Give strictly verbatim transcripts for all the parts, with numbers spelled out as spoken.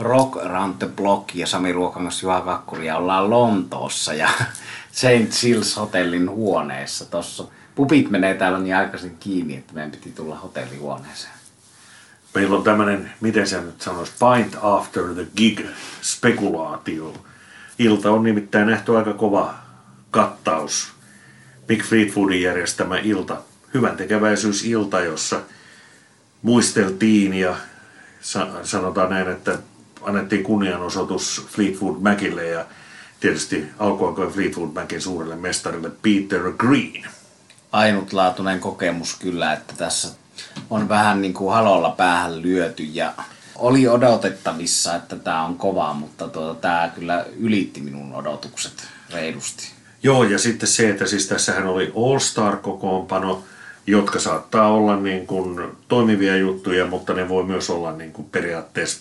Rock Around the Block ja Sami Ruokangas, Juha Kakkuri, ja ollaan Lontoossa ja Saint Giles hotellin huoneessa tossa. Pupit menee täällä niin aikaisin kiinni, että meidän piti tulla hotellihuoneeseen. Meillä on tämmönen, miten se nyt sanoisi, pint after the gig -spekulaatio. Ilta on nimittäin nähty aika kova kattaus. Mick Fleetwoodin järjestämä ilta, hyvän tekeväisyysilta, jossa muisteltiin ja sanotaan näin, että annettiin kunnianosoitus Fleetwood Macille ja tietysti alkuaikoin Fleetwood Macin suurelle mestarille Peter Green. Ainutlaatuinen kokemus kyllä, että tässä on vähän niin kuin halolla päähän lyöty ja oli odotettavissa, että tämä on kova, mutta tuota, tämä kyllä ylitti minun odotukset reilusti. Joo, ja sitten se, että siis tässähän oli All-Star-kokoonpano, jotka saattaa olla niin kuin toimivia juttuja, mutta ne voi myös olla niin kuin periaatteessa,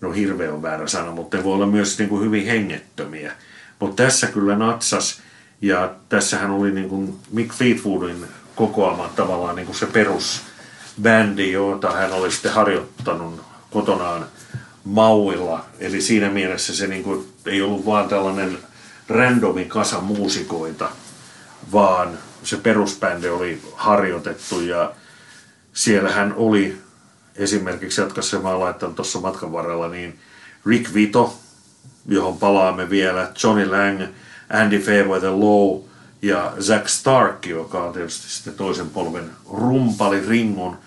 no hirveä on väärä sana, mutta ne voi olla myös niin kuin hyvin hengettömiä. Mutta tässä kyllä natsas, ja tässähän oli niin kuin Mick Fleetwoodin kokoama tavallaan niin kuin se perusbändi, jota hän oli sitten harjoittanut kotonaan Mauilla. Eli siinä mielessä se niin kuin ei ollut vaan tällainen randomi kasa muusikoita, vaan se perusbändi oli harjoitettu ja siellähän oli esimerkiksi, jatkossa mä oon laittanut tuossa matkan varrella, niin Rick Vito, johon palaamme vielä, Johnny Lang, Andy Fairweather Low ja Zak Starkey, joka on tietysti sitten toisen polven rumpali, Ringon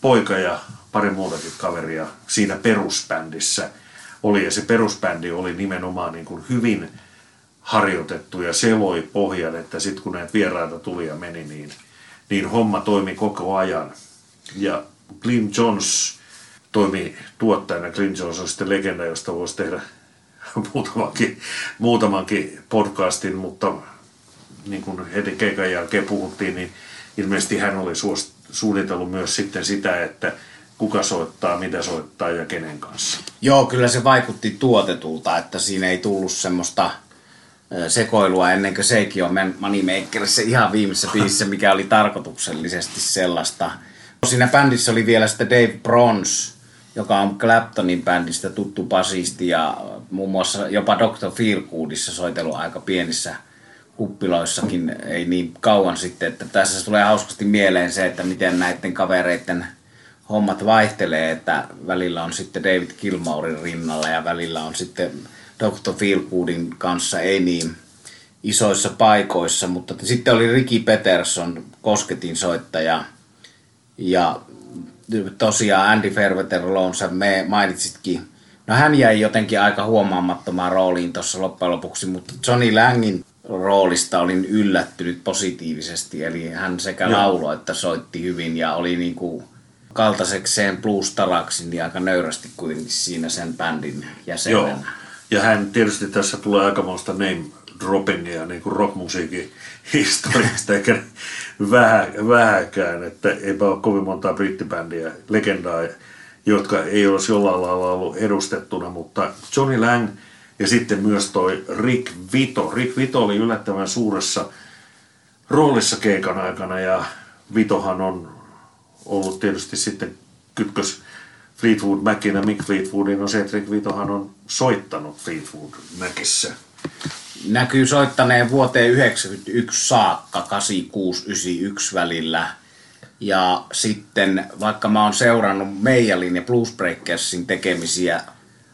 poika ja pari muutakin kaveria siinä perusbändissä oli. Ja se perusbändi oli nimenomaan niin kuin hyvin harjoitettu ja se loi pohjan, että sitten kun näitä vieraita tuli ja meni, niin, niin homma toimi koko ajan. Ja Glenn Jones toimi tuottajana. Glenn Jones on sitten legenda, josta voisi tehdä muutamankin, muutamankin podcastin, mutta niin kuin heti keikan jälkeen puhuttiin, niin ilmeisesti hän oli suunnitellut myös sitten sitä, että kuka soittaa, mitä soittaa ja kenen kanssa. Joo, kyllä se vaikutti tuotetulta, että siinä ei tullut semmoista sekoilua ennen kuin sekin on Moneymakerissa ihan viimeisessä biisissä, mikä oli tarkoituksellisesti sellaista. Siinä bändissä oli vielä sitten Dave Bronze, joka on Claptonin bändistä tuttu basisti ja muun muassa jopa doktor Feelgoodissa soitellut aika pienissä kuppiloissakin ei niin kauan sitten. Että tässä tulee hauskasti mieleen se, että miten näiden kavereiden hommat vaihtelee, että välillä on sitten David Gilmourin rinnalla ja välillä on sitten doktor Feelgoodin kanssa ei niin isoissa paikoissa, mutta sitten oli Ricky Peterson, kosketin soittaja, ja tosiaan Andy Fairweather Low, sä mainitsitkin, no hän jäi jotenkin aika huomaamattomaan rooliin tuossa loppujen lopuksi, mutta Johnny Langin roolista olin yllättynyt positiivisesti, eli hän sekä lauloi että soitti hyvin ja oli niin kuin kaltaisekseen blues-taraksi niin aika nöyrästi kuitenkin siinä sen bändin jäsenenä. Joo. Ja hän tietysti tässä tulee aikamoista name droppingia niin kuin rockmusiikin historiasta, eikä vähän, vähäkään, että eipä ole kovin montaa brittibändiä, legendaa, jotka ei olisi jollain lailla ollut edustettuna, mutta Johnny Lang ja sitten myös toi Rick Vito. Rick Vito oli yllättävän suuressa roolissa keikan aikana ja Vitohan on ollut tietysti sitten kytkös Fleetwood Macin ja Mick Fleetwoodin on se, että Rick Vitohan on soittanut Fleetwood Macissä. Näkyy soittaneen vuoteen yhdeksänkymmentäyksi saakka, kahdeksankymmentäkuusi yhdeksänkymmentäyksi välillä. Ja sitten vaikka mä oon seurannut Mayallin ja Bluesbreakersin tekemisiä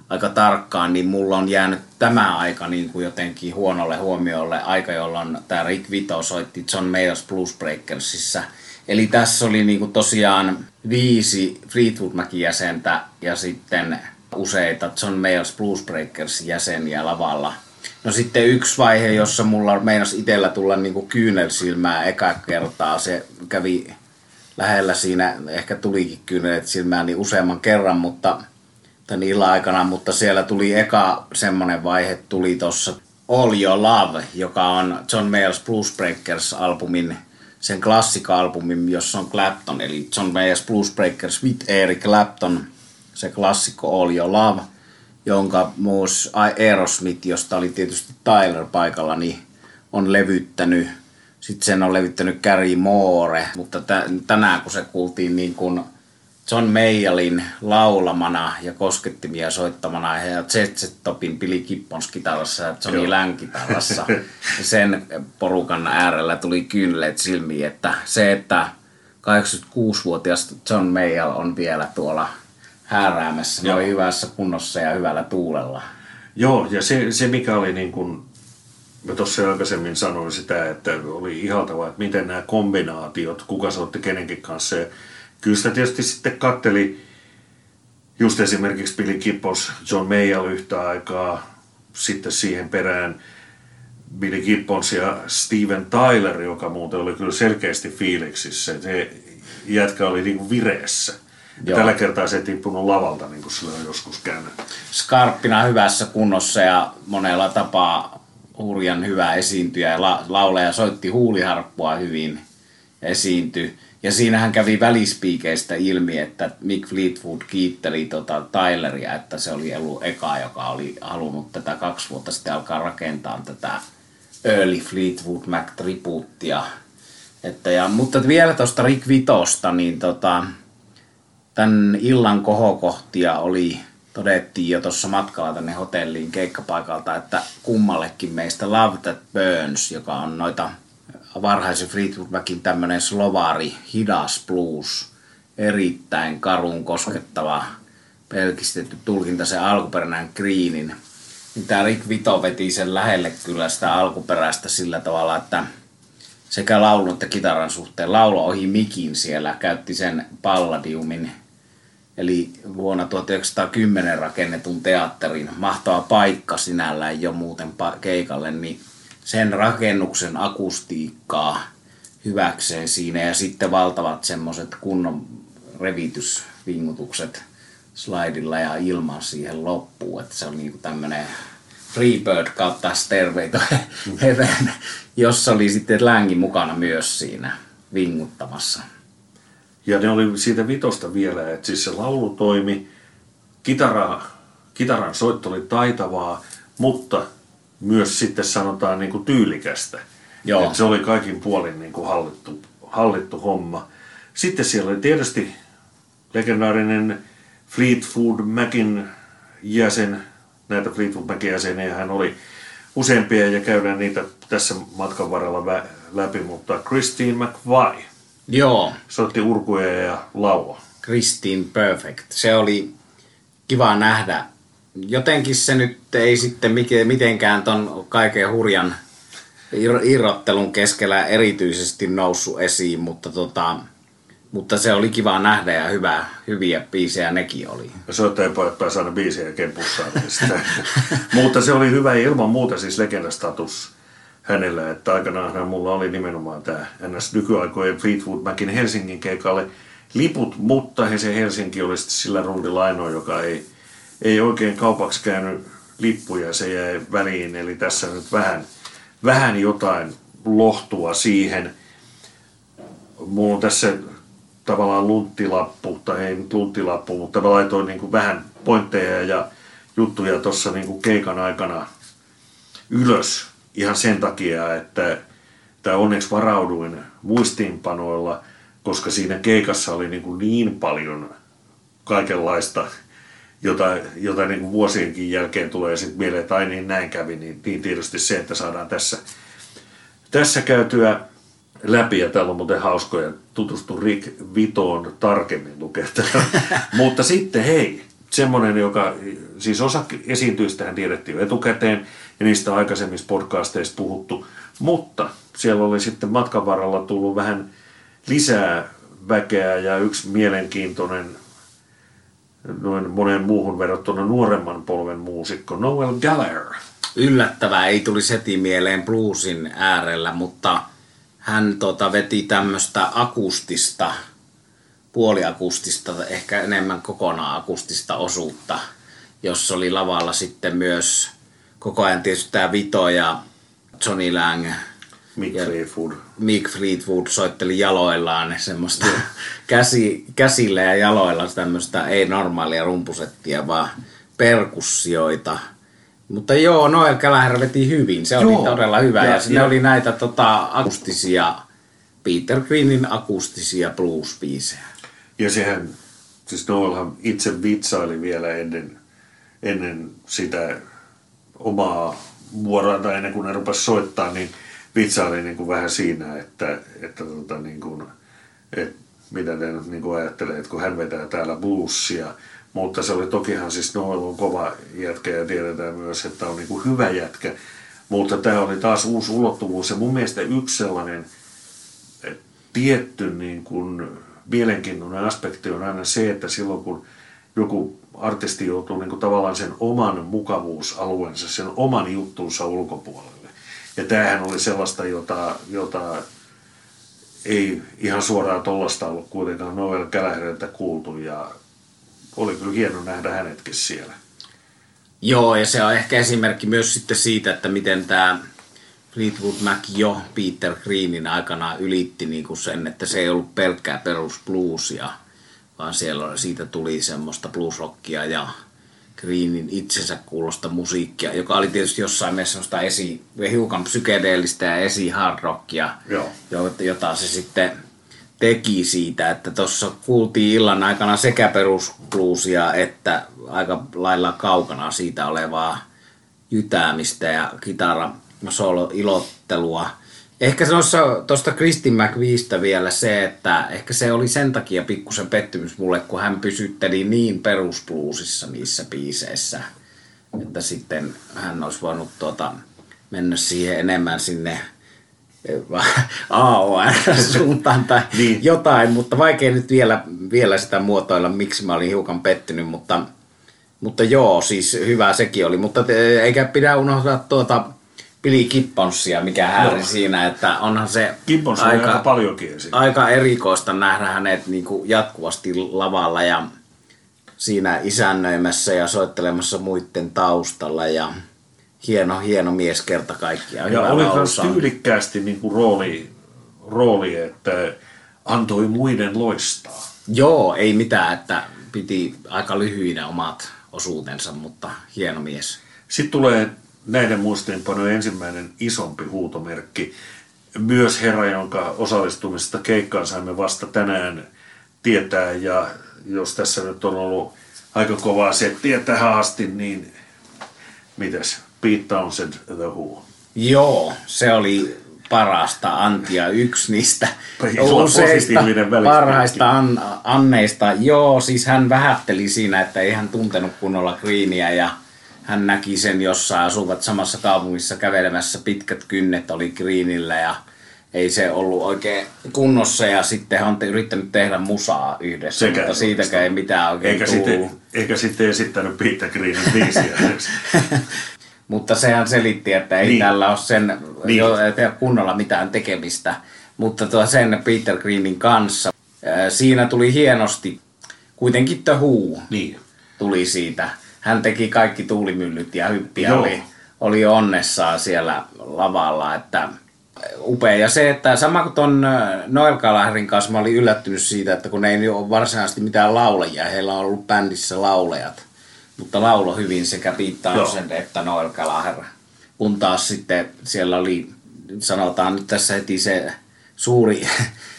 aika tarkkaan, niin mulla on jäänyt tämä aika niin kuin jotenkin huonolle huomiolle. Aika, jolloin tämä Rick Vito soitti John Mayall's Bluesbreakersissa. Eli tässä oli niinku tosiaan viisi Fleetwood Macin jäsentä ja sitten useita John Mayall's Bluesbreakers jäseniä lavalla. No sitten yksi vaihe, jossa mulla meinasi itsellä tulla niinku kyynelsilmää eka kertaa, se kävi lähellä siinä, ehkä tulikin kyynelet silmään niin useamman kerran, mutta tämän illan aikana, mutta siellä tuli eka semmoinen vaihe, tuli tuossa All Your Love, joka on John Mayall's Bluesbreakers-albumin, sen klassikko-albumin, jossa on Clapton, eli John Mayall's Bluesbreakers with Eric Clapton, se klassikko All Your Love, jonka myös Aerosmith, josta oli tietysti Tyler paikalla, niin on levyttänyt. Sitten sen on levyttänyt Gary Moore, mutta tänään kun se kuultiin niin kuin John Mayallin laulamana ja koskettimia soittamana ja Z Z-Topin Billy Gibbons kitarassa ja Johnny Lang kitarassa. Sen porukan äärellä tuli kyyneleet silmiin, että se, että kahdeksankymmentäkuusivuotias John Mayall on vielä tuolla hääräämässä, ne on hyvässä kunnossa ja hyvällä tuulella. Joo, ja se, se mikä oli niin kuin, mä tuossa aikaisemmin sanoin sitä, että oli ihaltavaa, että miten nämä kombinaatiot, kuka soitti kenenkin kanssa. Kyllä sitä tietysti sitten katteli just esimerkiksi Billy Gibbons, John Mayall yhtä aikaa, sitten siihen perään Billy Gibbons ja Steven Tyler, joka muuten oli kyllä selkeästi fiiliksissä. Se jätkä oli niin kuin vireessä. Tällä kertaa se ei tippunut lavalta, niin kuin sillä on joskus käynyt. Skarppina hyvässä kunnossa ja monella tapaa hurjan hyvä esiintyjä ja la- lauleja soitti huuliharppua hyvin ja esiintyi. Ja siinähän kävi välispiikeistä ilmi, että Mick Fleetwood kiitteli tota Tyleria, että se oli ollut eka, joka oli halunnut tätä kaksi vuotta sitten alkaa rakentaa tätä early Fleetwood Mac tribuuttia. Että ja, mutta vielä tuosta Rick Vitosta, niin tota, tämän illan kohokohtia oli, todettiin jo tuossa matkalla tänne hotelliin keikkapaikalta, että kummallekin meistä Love That Burns, joka on noita varhaisen Fleetwood Macin tämmöinen slovari, hidas blues, erittäin karun koskettava, pelkistetty tulkinta, se alkuperäinen Greenin. Tämä Rick Vito veti sen lähelle kyllä sitä alkuperäistä sillä tavalla, että sekä laulun että kitaran suhteen laulo ohi mikin siellä, käytti sen Palladiumin, eli vuonna tuhatyhdeksänsataakymmenen rakennetun teatterin, mahtava paikka sinällään jo muuten keikalle, niin sen rakennuksen akustiikkaa hyväkseen siinä ja sitten valtavat semmoiset kunnon revitysvingutukset slaidilla ja ilman siihen loppuun, että se on niinku tämmönen Freebird kautta Stairway to Heaven, jossa oli sitten Langi mukana myös siinä vinguttamassa. Ja ne oli siitä Vitosta vielä, että siis se laulu toimi, kitara, kitaran soitto oli taitavaa, mutta myös sitten sanotaan niin kuin tyylikästä. Joo. Että se oli kaikin puolin niin kuin hallittu, hallittu homma. Sitten siellä oli tietysti legendaarinen Fleetwood Macin jäsen. Näitä Fleetwood Macin jäseniä hän oli useampia ja käydään niitä tässä matkan varrella vä- läpi, mutta Christine McVie. Joo. Soitti urkuja ja laulaa. Christine Perfect. Se oli kiva nähdä. Jotenkin se nyt ei sitten mitenkään ton kaiken hurjan irrottelun keskellä erityisesti noussut esiin, mutta, tota, mutta se oli kiva nähdä ja hyvä, hyviä biisejä nekin oli. Soittajapojat pääsivät aina biisejä kempussaan. Mutta se oli hyvä ilman muuta siis legendastatus hänellä, että aikanaan mulla oli nimenomaan tämä N S nykyaikojen Fleetwood Macin Helsingin keikalle liput, mutta he se Helsinki oli sillä rundilla ainoa, joka ei Ei oikein kaupaksi käynyt lippuja, se jäi väliin, eli tässä nyt vähän, vähän jotain lohtua siihen. Mulla on tässä tavallaan lunttilappu, tai ei nyt lunttilappu, mutta mä laitoin niin kuin vähän pointteja ja juttuja tuossa niin kuin keikan aikana ylös ihan sen takia, että tää onneksi varauduin muistiinpanoilla, koska siinä keikassa oli niin kuin niin paljon kaikenlaista, jota, jota niin kuin vuosienkin jälkeen tulee sitten mieleen, että ai niin näin kävi, niin, niin tietysti se, että saadaan tässä, tässä käytyä läpi. Ja täällä on muuten hauskoja tutustu Rick Vitoon tarkemmin lukea. Mutta sitten hei, semmoinen, joka, siis osa esiintyjistähän tiedettiin jo etukäteen, ja niistä on aikaisemmissa podcasteissa puhuttu, mutta siellä oli sitten matkan varrella tullut vähän lisää väkeä, ja yksi mielenkiintoinen noin monen muuhun verrattuna nuoremman polven muusikko Noel Gallagher. Yllättävää, ei tulisi heti mieleen bluesin äärellä, mutta hän tota, veti tämmöistä akustista, puoliakustista, ehkä enemmän kokonaan akustista osuutta, jossa oli lavalla sitten myös koko ajan tietysti tämä Vito ja Johnny Lang. Mick Fleetwood. Mick Fleetwood soitteli jaloillaan semmoista käsi, käsillä ja jaloillaan tämmöistä ei normaalia rumpusettia, vaan perkussioita. Mutta joo, Noel Gallagher veti hyvin, se joo. oli todella hyvä. Ja, ja siinä ja... oli näitä tota, akustisia, Peter Greenin akustisia blues-biisejä. Ja sehän siis Noelhan itse vitsaili vielä ennen, ennen sitä omaa vuoroa, ennen kuin ne rupesi soittaa, niin vitsaili niin kuin vähän siinä, että, että, tota niin kuin, että mitä ne nyt niin kuin ajattelee, että kun hän vetää täällä bluesia. Mutta se oli tokihan siis Noel on kova jätkä ja tiedetään myös, että on niin kuin hyvä jätkä. Mutta tämä oli taas uusi ulottuvuus ja mun mielestä yksi sellainen tietty niin kuin mielenkiintoinen aspekti on aina se, että silloin kun joku artisti joutuu niin kuin tavallaan sen oman mukavuusalueensa, sen oman juttuunsa ulkopuolelle. Ja tämähän oli sellaista, jota, jota ei ihan suoraan tollasta ollut kuitenkaan Noel Gallagherilta kuultu ja oli kyllä hieno nähdä hänetkin siellä. Joo, ja se on ehkä esimerkki myös sitten siitä, että miten tämä Fleetwood Mac jo Peter Greenin aikana ylitti niinku sen, että se ei ollut pelkkää perusbluesia, vaan siellä siitä tuli semmoista bluesrockia ja Greenin itsensä kuulosta musiikkia, joka oli tietysti jossain mielessä semmoista esi, hiukan psykedeellistä ja esi-hardrockia, jota se sitten teki siitä, että tuossa kuultiin illan aikana sekä perusbluesia että aika lailla kaukana siitä olevaa jytäämistä ja kitara solo-ilottelua. Ehkä tuosta Christine McViestä vielä se, että ehkä se oli sen takia pikkusen pettymys mulle, kun hän pysytteli niin perusbluesissa niissä biiseissä, että sitten hän olisi voinut tuota, mennä siihen enemmän sinne A O R-suuntaan tai niin jotain, mutta vaikea nyt vielä, vielä sitä muotoilla, miksi mä olin hiukan pettynyt, mutta, mutta joo, siis hyvä sekin oli, mutta eikä pidä unohtaa tuota Billy Gibbonsia, mikä hääri no. siinä, että onhan se Gibbons aika, on aika, paljonkin aika erikoista nähdä hänet niin kuin jatkuvasti lavalla ja siinä isännöimässä ja soittelemassa muiden taustalla ja hieno, hieno mies kerta kaikkiaan. Ja oli myös tyylikkäästi niin kuin rooli, rooli, että antoi muiden loistaa. Joo, ei mitään, että piti aika lyhyinä omat osuutensa, mutta hieno mies. Sitten tulee näiden muistiinpanojen ensimmäinen isompi huutomerkki. Myös herra, jonka osallistumisesta keikkaan saimme vasta tänään tietää, ja jos tässä nyt on ollut aika kovaa settiä tähän asti, niin mitäs? Pete Townshend, The Who. Joo, se oli parasta antia, yksi niistä useista parhaista an, anneista. Joo, siis hän vähätteli siinä, että ei hän tuntenut kunnolla Greenia ja hän näki sen jossain, asuvat samassa kaupungissa kävelemässä, pitkät kynnet oli Greenillä ja ei se ollut oikein kunnossa ja sitten hän on yrittänyt tehdä musaa yhdessä, sekä mutta siitäkään ei mitään oikein eikä tullut. Sitten, eikä sitten esittänyt Peter Greenin biisiä. Mutta sehän selitti, että ei niin. tällä ole sen niin. jo, kunnolla mitään tekemistä, mutta tuo sen Peter Greenin kanssa. Siinä tuli hienosti, kuitenkin The Who niin. tuli siitä. Hän teki kaikki tuulimyllyt ja hyppiä oli, oli onnessaan siellä lavalla, että upea. Ja se, että sama kuin ton Noel Gallagherin kanssa mä olin yllättynyt siitä, että kun ei ole varsinaisesti mitään laulajia, heillä on ollut bändissä laulajat. Mutta laulo hyvin sekä Pete Townshend että Noel Gallagher. Kun taas sitten siellä oli, sanotaan nyt tässä heti se suuri,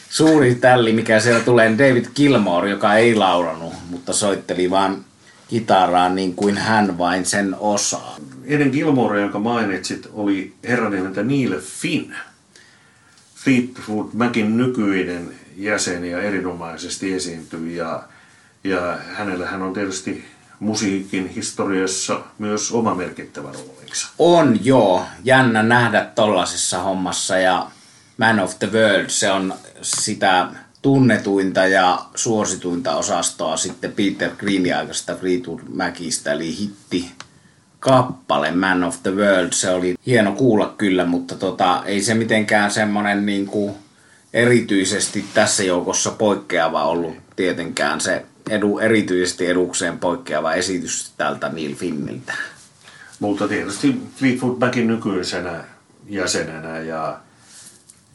suuri tälli, mikä siellä tulee, David Gilmour, joka ei laulanut, mutta soitteli vaan kitaraa niin kuin hän vain sen osaa. Ennen Gilmouria, jonka mainitsit, oli herran nimeltä Neil Finn, Fleetwood Macin nykyinen jäsen ja erinomaisesti esiintyi. Ja, ja hänellähän on tietysti musiikin historiassa myös oma merkittävä roolinsa. On joo, jännä nähdä tollasessa hommassa ja Man of the World, se on sitä tunnetuinta ja suosituinta osastoa sitten Peter Greenin aikaisesta Fleetwood Macista, eli hitti kappale Man of the World, se oli hieno kuulla kyllä, mutta tota, ei se mitenkään semmoinen niinku erityisesti tässä joukossa poikkeava ollut tietenkään se Edu, erityisesti edukseen poikkeava esitys tältä Neil Finniltä. Mutta tietysti Fleetwood Macin nykyisenä jäsenenä ja,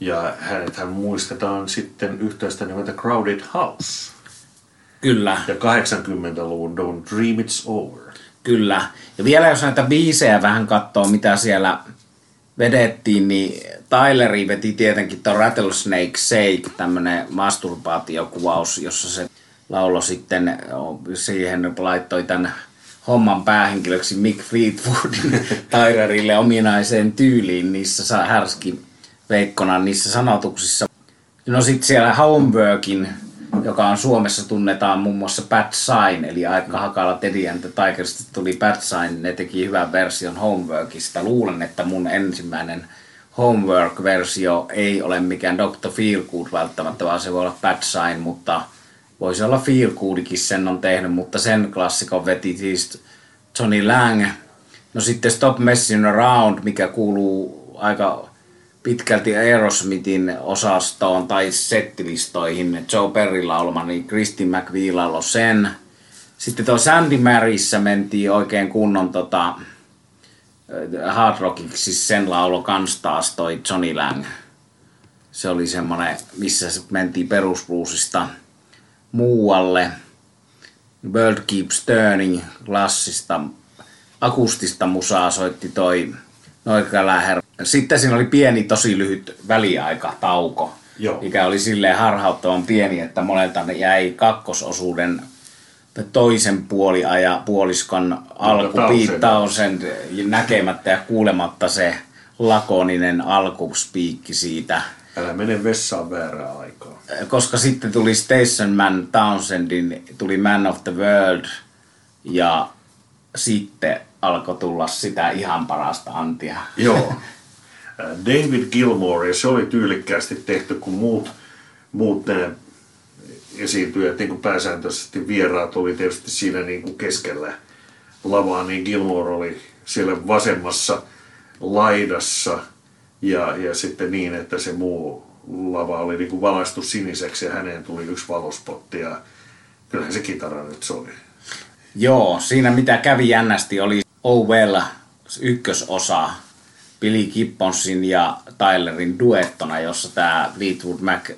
ja hänethän muistetaan sitten yhteistä nimeltä Crowded House. Kyllä. Ja kahdeksankymmentäluvun Don't Dream It's Over. Kyllä. Ja vielä jos näitä biisejä vähän katsoo, mitä siellä vedettiin, niin Tyleri veti tietenkin tuon Rattlesnake Shake, tämmöinen masturbaatiokuvaus, jossa se laulo sitten, siihen laittoi tämän homman päähenkilöksi Mick Fleetwoodin Tylerille ominaiseen tyyliin niissä härski veikkona niissä sanotuksissa. No sitten siellä Homeworkin, joka on Suomessa tunnetaan muun muassa Bad Sign, eli aika hakala Teddy and the Tigersta tuli Bad Sign, ne teki hyvän version Homeworkista. Luulen, että mun ensimmäinen Homework-versio ei ole mikään doctor Feelgood välttämättä, vaan se voi olla Bad Sign, mutta voisi olla Feelgoodikin sen on tehnyt, mutta sen klassikon veti siis Johnny Lang. No sitten Stop Messing Around, mikä kuuluu aika pitkälti Aerosmithin osastoon tai settilistoihin. Joe Perry laulma, niin Christine McVie lauloi sen. Sitten tuo Sandy Maryssä mentiin oikein kunnon tota, hard rockiksi, siis sen laulo kans taas toi Johnny Lang. Se oli semmoinen, missä mentiin perusbluesista muualle. World Keeps Turning klassista, akustista musaa soitti toi Noel Gallagher. Sitten siinä oli pieni, tosi lyhyt väliaikatauko, Joo. mikä oli silleen harhauttavan pieni, että monelta jäi kakkososuuden toisen puoliaja, puoliskon alku, Pete Townshend näkemättä ja kuulematta se lakoninen alkuspiikki siitä. Älä mene vessaan väärään aikaan. Koska sitten tuli Station Man Townshendin, tuli Man of the World ja sitten alkoi tulla sitä ihan parasta antia. Joo. David Gilmour, ja se oli tyylikkäästi tehty, kun muut, muut esiintyjät niin pääsääntöisesti vieraat oli tietysti siinä niin kuin keskellä lavaa, niin Gilmour oli siellä vasemmassa laidassa ja, ja sitten niin, että se muu lava oli niin kuin valaistu siniseksi ja häneen tuli yksi valospotti ja kyllähän se kitara nyt soi. Joo, siinä mitä kävi jännästi oli Oh Well, ykkösosa Billy Gibbonsin ja Tylerin duettona, jossa tämä Fleetwood Mac,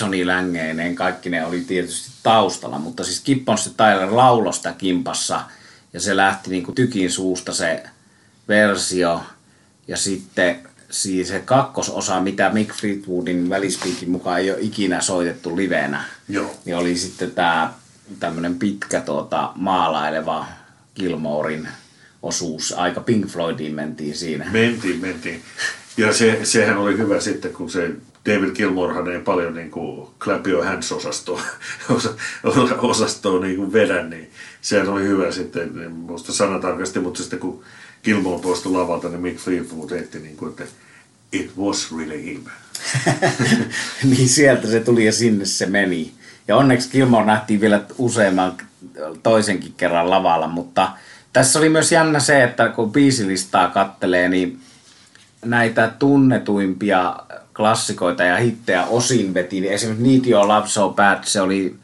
Johnny Langeineen, kaikki ne oli tietysti taustalla, mutta siis Gibbons ja Tyler lauloi sitä kimpassa ja se lähti niinku tykin suusta se versio ja sitten siis se kakkososa, mitä Mick Fleetwoodin välispiikin mukaan ei ole ikinä soitettu livenä, Joo. niin oli sitten tämä tämmöinen pitkä tuota, maalaileva Gilmourin osuus. Aika Pink Floydiin mentiin siinä. Mentiin, mentiin. Ja se, sehän oli hyvä sitten, kun se David Gilmourhan ei paljon niin kuin clap your hands -osastoa osastoa niin kuin vedä, niin sehän oli hyvä sitten, en muista sanatarkasti, mutta sitten kun Gilmour poistui lavalta, niin Mick Fleetwood ehti niin kuin, että it was really him. Niin sieltä se tuli ja sinne se meni. Ja onneksi Gilmour nähtiin vielä useamman toisenkin kerran lavalla, mutta tässä oli myös jännä se, että kun biisilistaa kattelee, niin näitä tunnetuimpia klassikoita ja hittejä osin veti. Esimerkiksi Need Your Love So Bad, se oli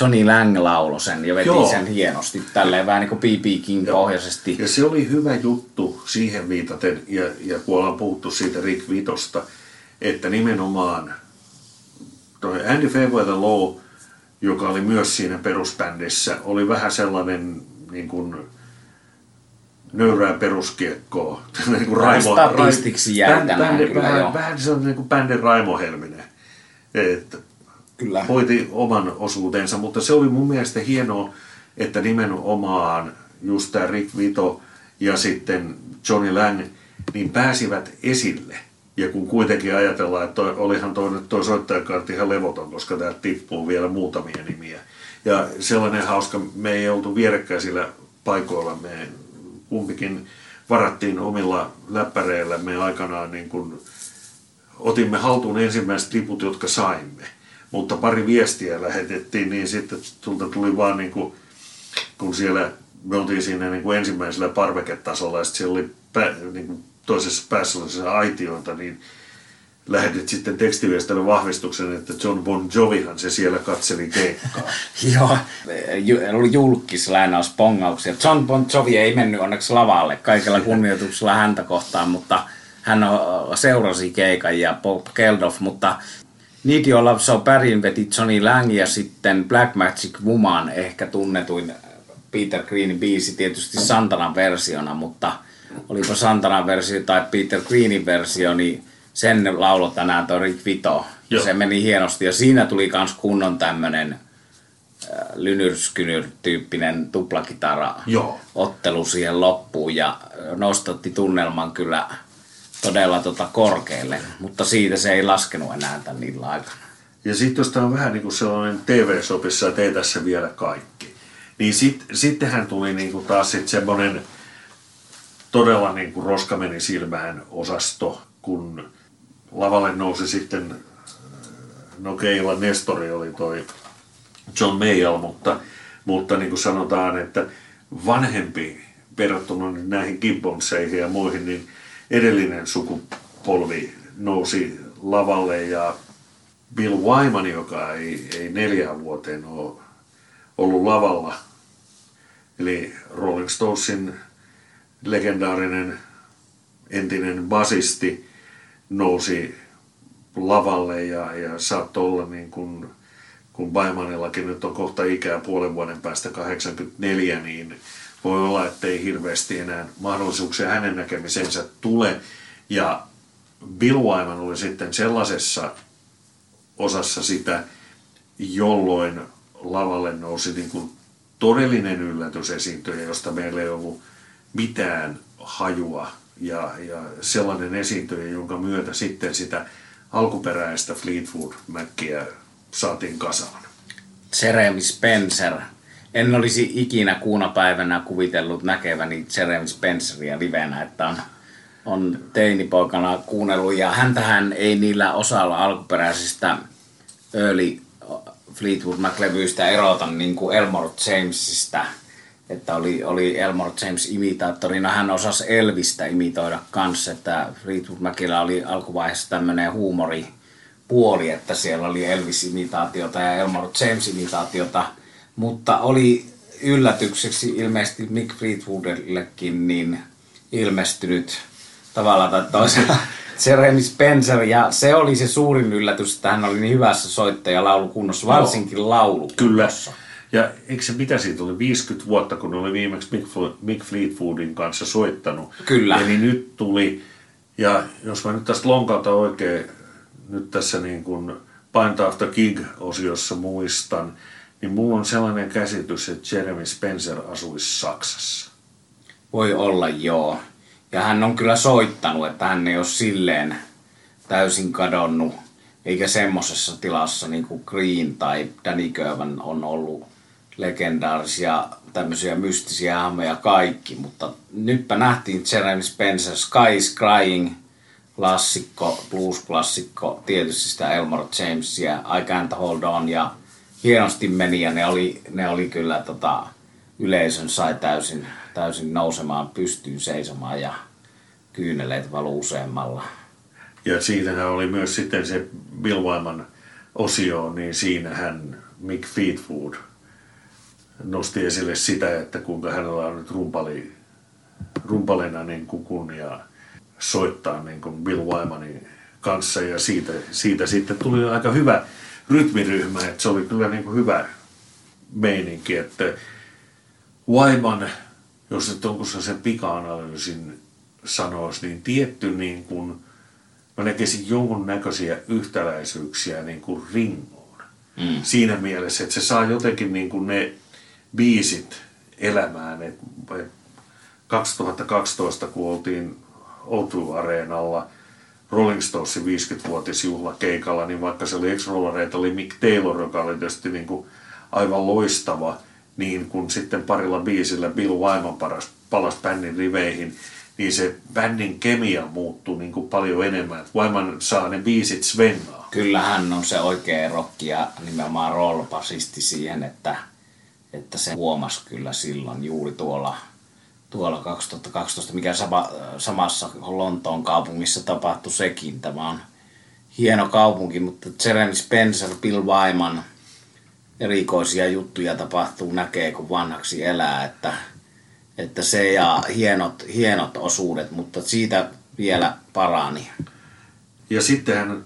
Johnny Lang laulo sen ja veti Joo. sen hienosti, tälleen vähän niin kuin B B King pohjaisesti. Ja se oli hyvä juttu siihen viitaten, ja, ja kun ollaan puhuttu siitä Rick Vitosta, että nimenomaan Andy Fairweather Low, joka oli myös siinä perusbändissä, oli vähän sellainen niin kuin nöyrää peruskiekkoa. Niin kuin Raimo, statistiksi jäätänään. Bändi, kyllä vähän, jo. Vähän sellainen niin kuin bändin Raimo Helminen. Että kyllä. Hoiti oman osuutensa, mutta se oli mun mielestä hienoa, että nimenomaan just tämä Rick Vito ja sitten Johnny Lang niin pääsivät esille. Ja kun kuitenkin ajatellaan, että toi, olihan toi, toi soittajakaarti ihan levoton, koska täältä tippuu vielä muutamia nimiä. Ja sellainen hauska, me ei oltu vierekkäisillä paikoilla, me kumpikin varattiin omilla läppäreillä, me aikanaan niin kun otimme haltuun ensimmäiset liput, jotka saimme. Mutta pari viestiä lähetettiin, niin sitten tulta tuli vaan niin kun, kun siellä, me oltiin siinä niin kun ensimmäisellä parveketasolla ja sitten siellä oli pä, niin kun, toisessa päässä sellaisia aitioita, niin lähetit sitten tekstiviestille vahvistuksen, että John Bon Jovihan se siellä katseli keikkaa. Joo, oli julkis lainauspongauksia. John Bon Jovi ei mennyt onneksi lavalle kaikella kunnioituksella häntä kohtaan, mutta hän seurasi keikan ja Bob Geldof, mutta Need Your Love So Badin veti Johnny Lang ja sitten Black Magic Woman, ehkä tunnetuin Peter Greenin biisi tietysti Santanan versiona, mutta olipa Santanan versio tai Peter Greenin versio, niin sen laulo tänään toi Rick Vito. Se meni hienosti ja siinä tuli kans kunnon tämmönen lynyrskynyr-tyyppinen tuplakitara ottelu siihen loppuun ja nostatti tunnelman kyllä todella tota korkealle, mutta siitä se ei laskenut enää tämän niillä aikana. Ja sitten jos tämä on vähän niin kuin sellainen T V-sopissa, että ei tässä vielä kaikki, niin sit, sittenhän tuli niin kuin taas sit semmoinen todella niin kuin roska meni silmään -osasto, kun lavalle nousi sitten, no keila Nestori oli toi John Mayall, mutta, mutta niin kuin sanotaan, että vanhempi verrattuna näihin Gibbonseihin ja muihin, niin edellinen sukupolvi nousi lavalle ja Bill Wyman, joka ei, ei neljään vuoteen ole ollut lavalla, eli Rolling Stonesin legendaarinen entinen basisti nousi lavalle ja, ja saattoi olla niin kuin, kun Wymanillakin nyt on kohta ikää puolen vuoden päästä kahdeksankymmentäneljä, niin voi olla, ettei hirveästi enää mahdollisuuksia hänen näkemisensä tule. Ja Bill Wyman oli sitten sellaisessa osassa sitä, jolloin lavalle nousi niin kuin todellinen yllätysesiintyjä, josta meillä ei ollut mitään hajua. Ja, ja sellainen esiintyjä, jonka myötä sitten sitä alkuperäistä Fleetwood Macia saatiin kasaan. Jeremy Spencer. En olisi ikinä kuuna päivänä kuvitellut näkeväni Jeremy Spenceria livenä, että on, on teinipoikana kuunnellut. Ja häntähän ei niillä osalla alkuperäisistä early Fleetwood Mac-levyistä erota niin kuin Elmore Jamesista. Että oli, oli Elmore James imitaattorina. Hän osasi Elvistä imitoida kanssa, että Fleetwood Macilla oli alkuvaiheessa tämmöinen huumoripuoli, että siellä oli Elvis-imitaatiota ja Elmore James-imitaatiota. Mutta oli yllätykseksi ilmeisesti Mick Fleetwoodillekin niin ilmestynyt tavalla tai toisella Jeremy Spencer, ja se oli se suurin yllätys, että hän oli niin hyvässä soittaja laulukunnossa, varsinkin laulukunnossa. Kyllä. Ja eikö se mitä siitä oli viisikymmentä vuotta, kun oli viimeksi Mick Fleetwoodin kanssa soittanut. Kyllä. Eli nyt tuli, ja jos mä nyt tästä lonkalta oikein nyt tässä niin kuin Pint After Gig-osiossa muistan, niin mulla on sellainen käsitys, että Jeremy Spencer asuisi Saksassa. Voi olla, joo. Ja hän on kyllä soittanut, että hän ei ole silleen täysin kadonnut, eikä semmoisessa tilassa niin kuin Green tai Danny Kirwan on ollut legendaarisia, tämmöisiä mystisiä hahmoja kaikki. Mutta nytpä nähtiin Jeremy Spencer, Sky is Crying, klassikko, blues-klassikko, tietysti sitä Elmore Jamesia, I Can't Hold On, ja hienosti meni, ja ne oli, ne oli kyllä tota, yleisön sai täysin, täysin nousemaan pystyyn, seisomaan, ja kyyneleet valuu useammalla. Ja siinähän oli myös sitten se Bill Wyman osio, niin siinähän Mick Fleetwood nosti esille sitä, että kuinka hänellä on nyt rumpali, rumpalina niin kuin kunniaa soittaa niin kuin Bill Wymanin kanssa, ja siitä, siitä sitten tuli aika hyvä rytmiryhmä, että se oli kyllä niin kuin hyvä meininki, että Wyman, jos nyt onko se sen pika-analyysin sanoisi, niin tietty niin kuin mä näkisin jonkunnäköisiä yhtäläisyyksiä niin kuin Ringoon. Mm. Siinä mielessä, että se saa jotenkin niin kuin ne biisit elämään. Et kaksituhattakaksitoista, kun oltiin O kaksi Areenalla Rolling Stonesin viisikymmentävuotisjuhlakeikalla, niin vaikka se oli ex-rollareita, oli Mick Taylor, joka oli tietysti niin kuin aivan loistava, niin kun sitten parilla biisillä Bill Wyman palasi, palasi bändin riveihin, niin se bändin kemia muuttuu niin kuin paljon enemmän. Wyman saa ne biisit svennaa. Kyllä hän on se oikea rockki ja nimenomaan roll-basisti siihen, että, että se huomasi kyllä silloin juuri tuolla, tuolla kaksituhattakaksitoista, mikä sama, samassa Lontoon kaupungissa tapahtui sekin. Tämä on hieno kaupunki, mutta Jeremy Spencer, Bill Wyman, erikoisia juttuja tapahtuu, näkee kun vanhaksi elää, että Että se ja hienot, hienot osuudet, mutta siitä vielä parani. Ja sittenhän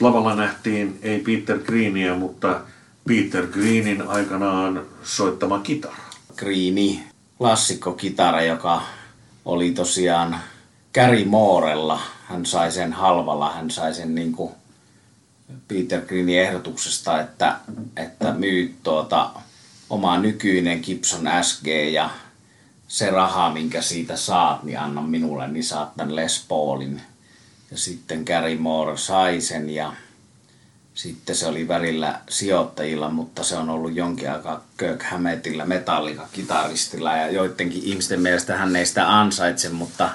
lavalla nähtiin, ei Peter Greenia, mutta Peter Greenin aikanaan soittama kitara. Greeni, klassikkokitara, joka oli tosiaan Gary Moorella. Hän sai sen halvalla, hän sai sen niin kuin Peter Greenin ehdotuksesta, että, että myy tuota oma nykyinen Gibson S G ja se raha, minkä siitä saat, niin anna minulle, niin saat tämän Les Paulin. Ja sitten Gary Moore sai sen ja sitten se oli värillä sijoittajilla, mutta se on ollut jonkin aikaa Kirk Hammettillä, Metallica-kitaristilla ja joidenkin ihmisten mielestä hän ei sitä ansaitse, mutta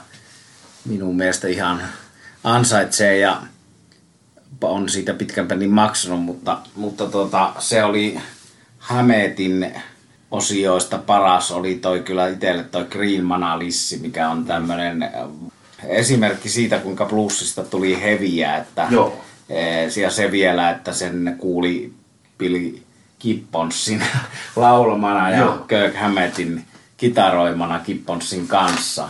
minun mielestä ihan ansaitsee ja on siitä pitkänpä niin maksanut, mutta, mutta tota, se oli Hammettin osioista paras oli toi kyllä itselle toi Green Manalissi, mikä on tämmöinen esimerkki siitä, kuinka bluesista tuli heviä, että joo. Ja se vielä, että sen kuuli Billy Gibbonsin laulamana ja joo. Kirk Hammettin kitaroimana Gibbonsin kanssa.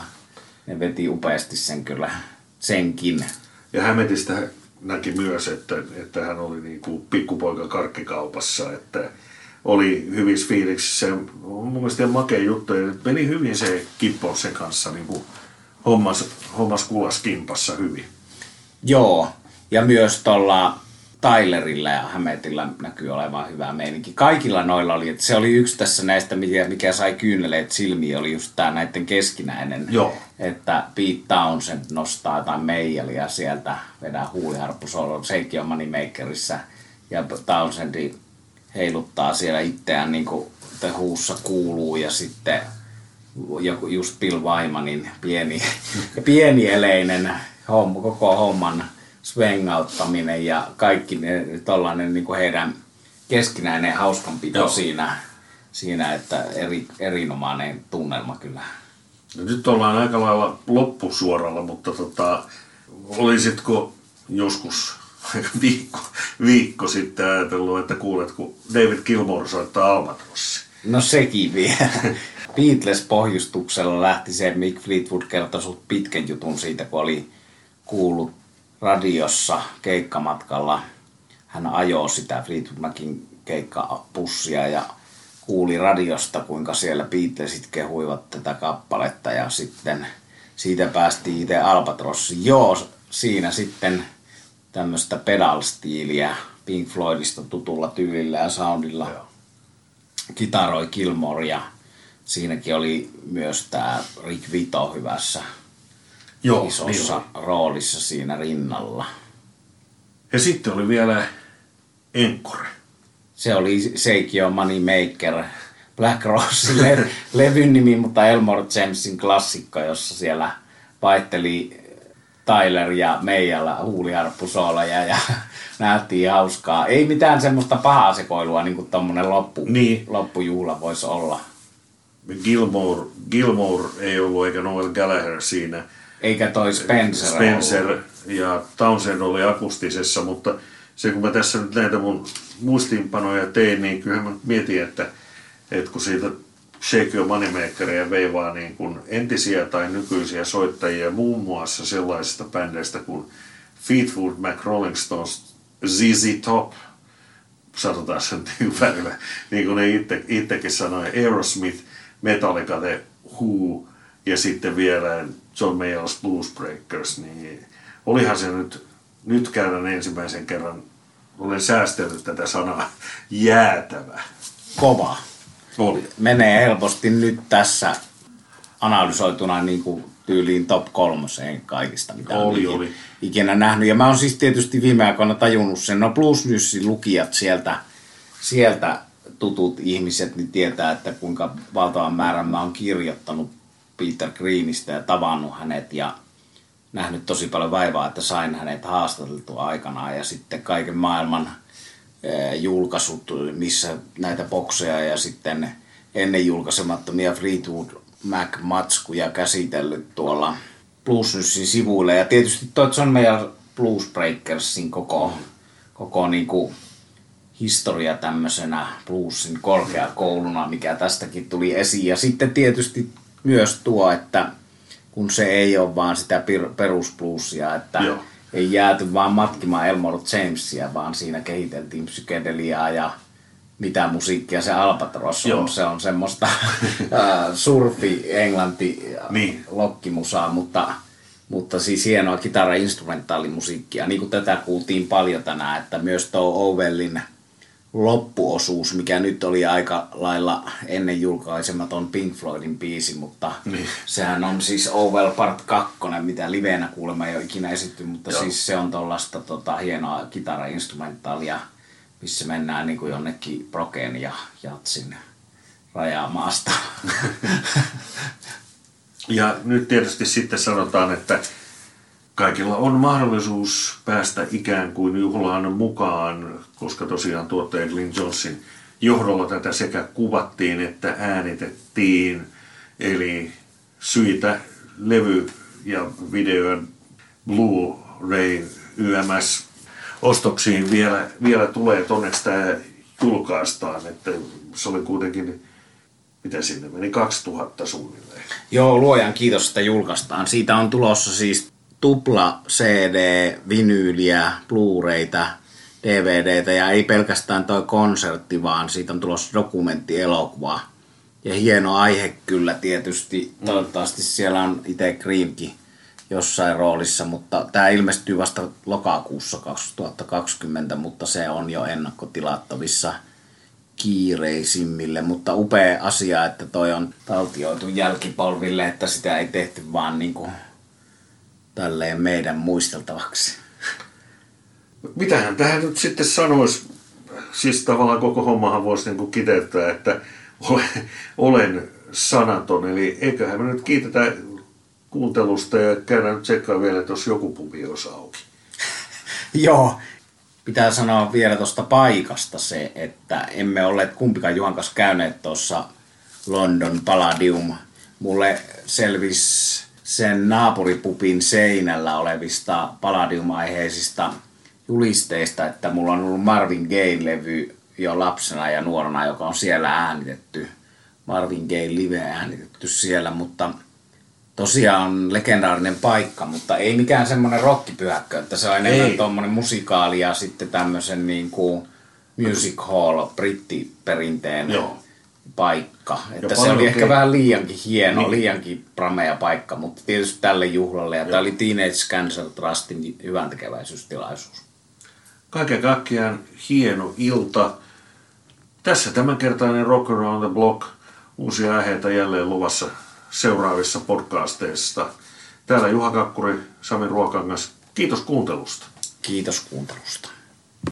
Ne veti upeasti sen kyllä, senkin. Ja Hammettistä näki myös, että, että hän oli niin kuin pikkupoika karkkikaupassa, että oli hyvissä fiiliksissä. Mun mielestä makea juttu, ja meni hyvin se Gibbonsin kanssa, niin kuin hommas, hommas kulas kimpassa hyvin. Joo. Ja myös tuolla Tylerilla ja Hammettillä näkyy olevan hyvä meininki. Kaikilla noilla oli, että se oli yksi tässä näistä, mikä sai kyyneleet silmiin, oli just tämä näiden keskinäinen. Joo. Että Pete Townshend nostaa jotain Mayallia sieltä, vedää huuliharppusolon, sekin on Moneymakerissä. Ja Townshend heiluttaa siellä itseään niin kuin The Whossa kuuluu ja sitten just Bill Wymanin pieni, pienieleinen homma, koko homman svengauttaminen ja kaikki ne, tollainen niin kuin heidän keskinäinen hauskanpito siinä, siinä, että eri, erinomainen tunnelma kyllä. No nyt ollaan aika lailla loppusuoralla, mutta tota, olisitko joskus viikko, viikko sitten ajatellut, että kuulet, kun David Gilmour soittaa Albatrossi? No sekin vielä. Beatles-pohjustuksella lähti se, Mick Fleetwood kertoi sut pitkän jutun siitä, kun oli kuullut radiossa keikkamatkalla. Hän ajoi sitä Fleetwood Macin keikkapussia ja kuuli radiosta, kuinka siellä Beatlesit kehuivat tätä kappaletta ja sitten siitä päästiin itse Albatrossi. Joo, siinä sitten tämmöistä pedal-stiiliä Pink Floydista tutulla tyylillä ja soundilla. Joo. Kitaroi Gilmour ja siinäkin oli myös tämä Rick Vito hyvässä. Joo, isossa niin roolissa siinä rinnalla. Ja sitten oli vielä Encore. Se oli Shake Your Money Maker, Black Rose le- levyn nimi, mutta Elmore Jamesin klassikko, jossa siellä vaihteli Tyler ja Mayall huuliharppusooleja ja nähtiin hauskaa. Ei mitään semmoista pahaa sekoilua, niin kuin tommonen loppu, niin. loppujuhla voisi olla. Gilmour, Gilmour ei ollut eikä Noel Gallagher siinä. Eikä toi Spencer, Spencer ollut. Ja Townshend oli akustisessa, mutta se kun mä tässä nyt näitä mun muistiinpanoja tein, niin kyllähän mä mietin, että, että kun siitä Shake Your Moneymakeria veivaa niin kuin entisiä tai nykyisiä soittajia muun muassa sellaisista bändeistä kuin Fleetwood Mac, Rolling Stones, Z Z Top, sanotaan sen välillä, niin kuin ne itse, itsekin sanoi, Aerosmith, Metallica, The Who ja sitten vielä John Mayall's Bluesbreakers, niin olihan se nyt, nyt käydään ensimmäisen kerran, olen säästellyt tätä sanaa, jäätävä. Kova. Oli. Menee helposti nyt tässä analysoituna niin kuin tyyliin top kolmoseen kaikista, mitä oli, olen oli. ikinä nähnyt. Ja mä oon siis tietysti viime aikoina tajunnut sen, no Bluesnewsin lukijat sieltä, sieltä tutut ihmiset, niin tietää, että kuinka valtavan määrän mä oon kirjoittanut Peter Greenistä ja tavannut hänet ja nähnyt tosi paljon vaivaa, että sain hänet haastateltua aikanaan ja sitten kaiken maailman julkaisut, missä näitä bokseja ja sitten ennen julkaisemattomia Fleetwood Mac-matskuja käsitellyt tuolla Bluesnewsin sivuille ja tietysti toi on meidän Bluesbreakersin koko, koko niinku historia tämmöisenä bluesin korkeakouluna, mikä tästäkin tuli esiin ja sitten tietysti myös tuo, että kun se ei ole vaan sitä perusbluesia, että joo. ei jääty vaan matkimaan Elmore Jamesia, vaan siinä kehiteltiin psykedeliaa ja mitä musiikkia se Albatross on. Joo. Se on semmoista surfi, englanti, niin. lokkimusaa, mutta, mutta siis hienoa kitara-instrumentaalimusiikkia. Niin kuin tätä kuultiin paljon tänään, että myös tuo Owellin loppuosuus, mikä nyt oli aika lailla ennen julkaisematon Pink Floydin biisi, mutta niin. Sehän on siis Ovel Part kaksi, mitä liveenä kuulemma ei ole ikinä esitty, mutta Joo. siis se on tuollaista tota, hienoa kitarainstrumentaalia, missä mennään niin kuin jonnekin proken ja jatsin rajamaasta. Ja nyt tietysti sitten sanotaan, että kaikilla on mahdollisuus päästä ikään kuin juhlaan mukaan, koska tosiaan tuottaja Glenn Jonesin johdolla tätä sekä kuvattiin että äänitettiin. Eli syitä levy- ja videon Blu-ray yms ostoksiin vielä, vielä tulee, tonne sitä julkaistaan, että se oli kuitenkin... Mitä sinne meni? kaksituhatta suunnilleen. Joo, luojan kiitos, että julkaistaan. Siitä on tulossa siis tupla C D, vinyyliä, Blu-rayta, D V D:tä ja ei pelkästään toi konsertti, vaan siitä on tulossa dokumenttielokuva. Ja hieno aihe kyllä tietysti. Mm. Toivottavasti siellä on itse Greenkin jossain roolissa, mutta tämä ilmestyy vasta lokakuussa kaksituhattakaksikymmentä, mutta se on jo ennakkotilattavissa kiireisimmille, mutta upea asia, että toi on taltioitu jälkipolville, että sitä ei tehty vaan niin kuin tälleen meidän muisteltavaksi. Mitähän tähän nyt sitten sanoisi, siis tavallaan koko hommahan voisi niin kuin kiteyttää, että olen sanaton, eli eiköhän me nyt kiitetä kuuntelusta ja käydään nyt tsekkaan vielä, että jos joku pubi olisi auki. Joo. Pitää sanoa vielä tuosta paikasta se, että emme ole kumpikaan Juhan kanssa käyneet tuossa London Palladium. Mulle selvisi sen naapuripupin seinällä olevista Palladium-aiheisista julisteista, että mulla on ollut Marvin Gaye-levy jo lapsena ja nuorena, joka on siellä äänitetty. Marvin Gaye live äänitetty siellä, mutta tosiaan legendaarinen paikka, mutta ei mikään semmoinen rokkipyhäkkö, että se on enemmän tuommoinen musikaali ja sitten tämmöisen niin kuin music hall, brittiperinteinen Joo. paikka. Että se oli ehkä vähän liiankin hieno, niin. liiankin pramea paikka, mutta tietysti tälle juhlalle. Ja tämä oli Teenage Cancer Trustin hyväntekeväisyystilaisuus. Kaiken kaikkiaan hieno ilta. Tässä tämänkertainen Rock Around the Block. Uusia aiheita jälleen luvassa seuraavissa podcasteissa. Täällä Juha Kakkuri, Sami Ruokangas. Kiitos kuuntelusta. Kiitos kuuntelusta.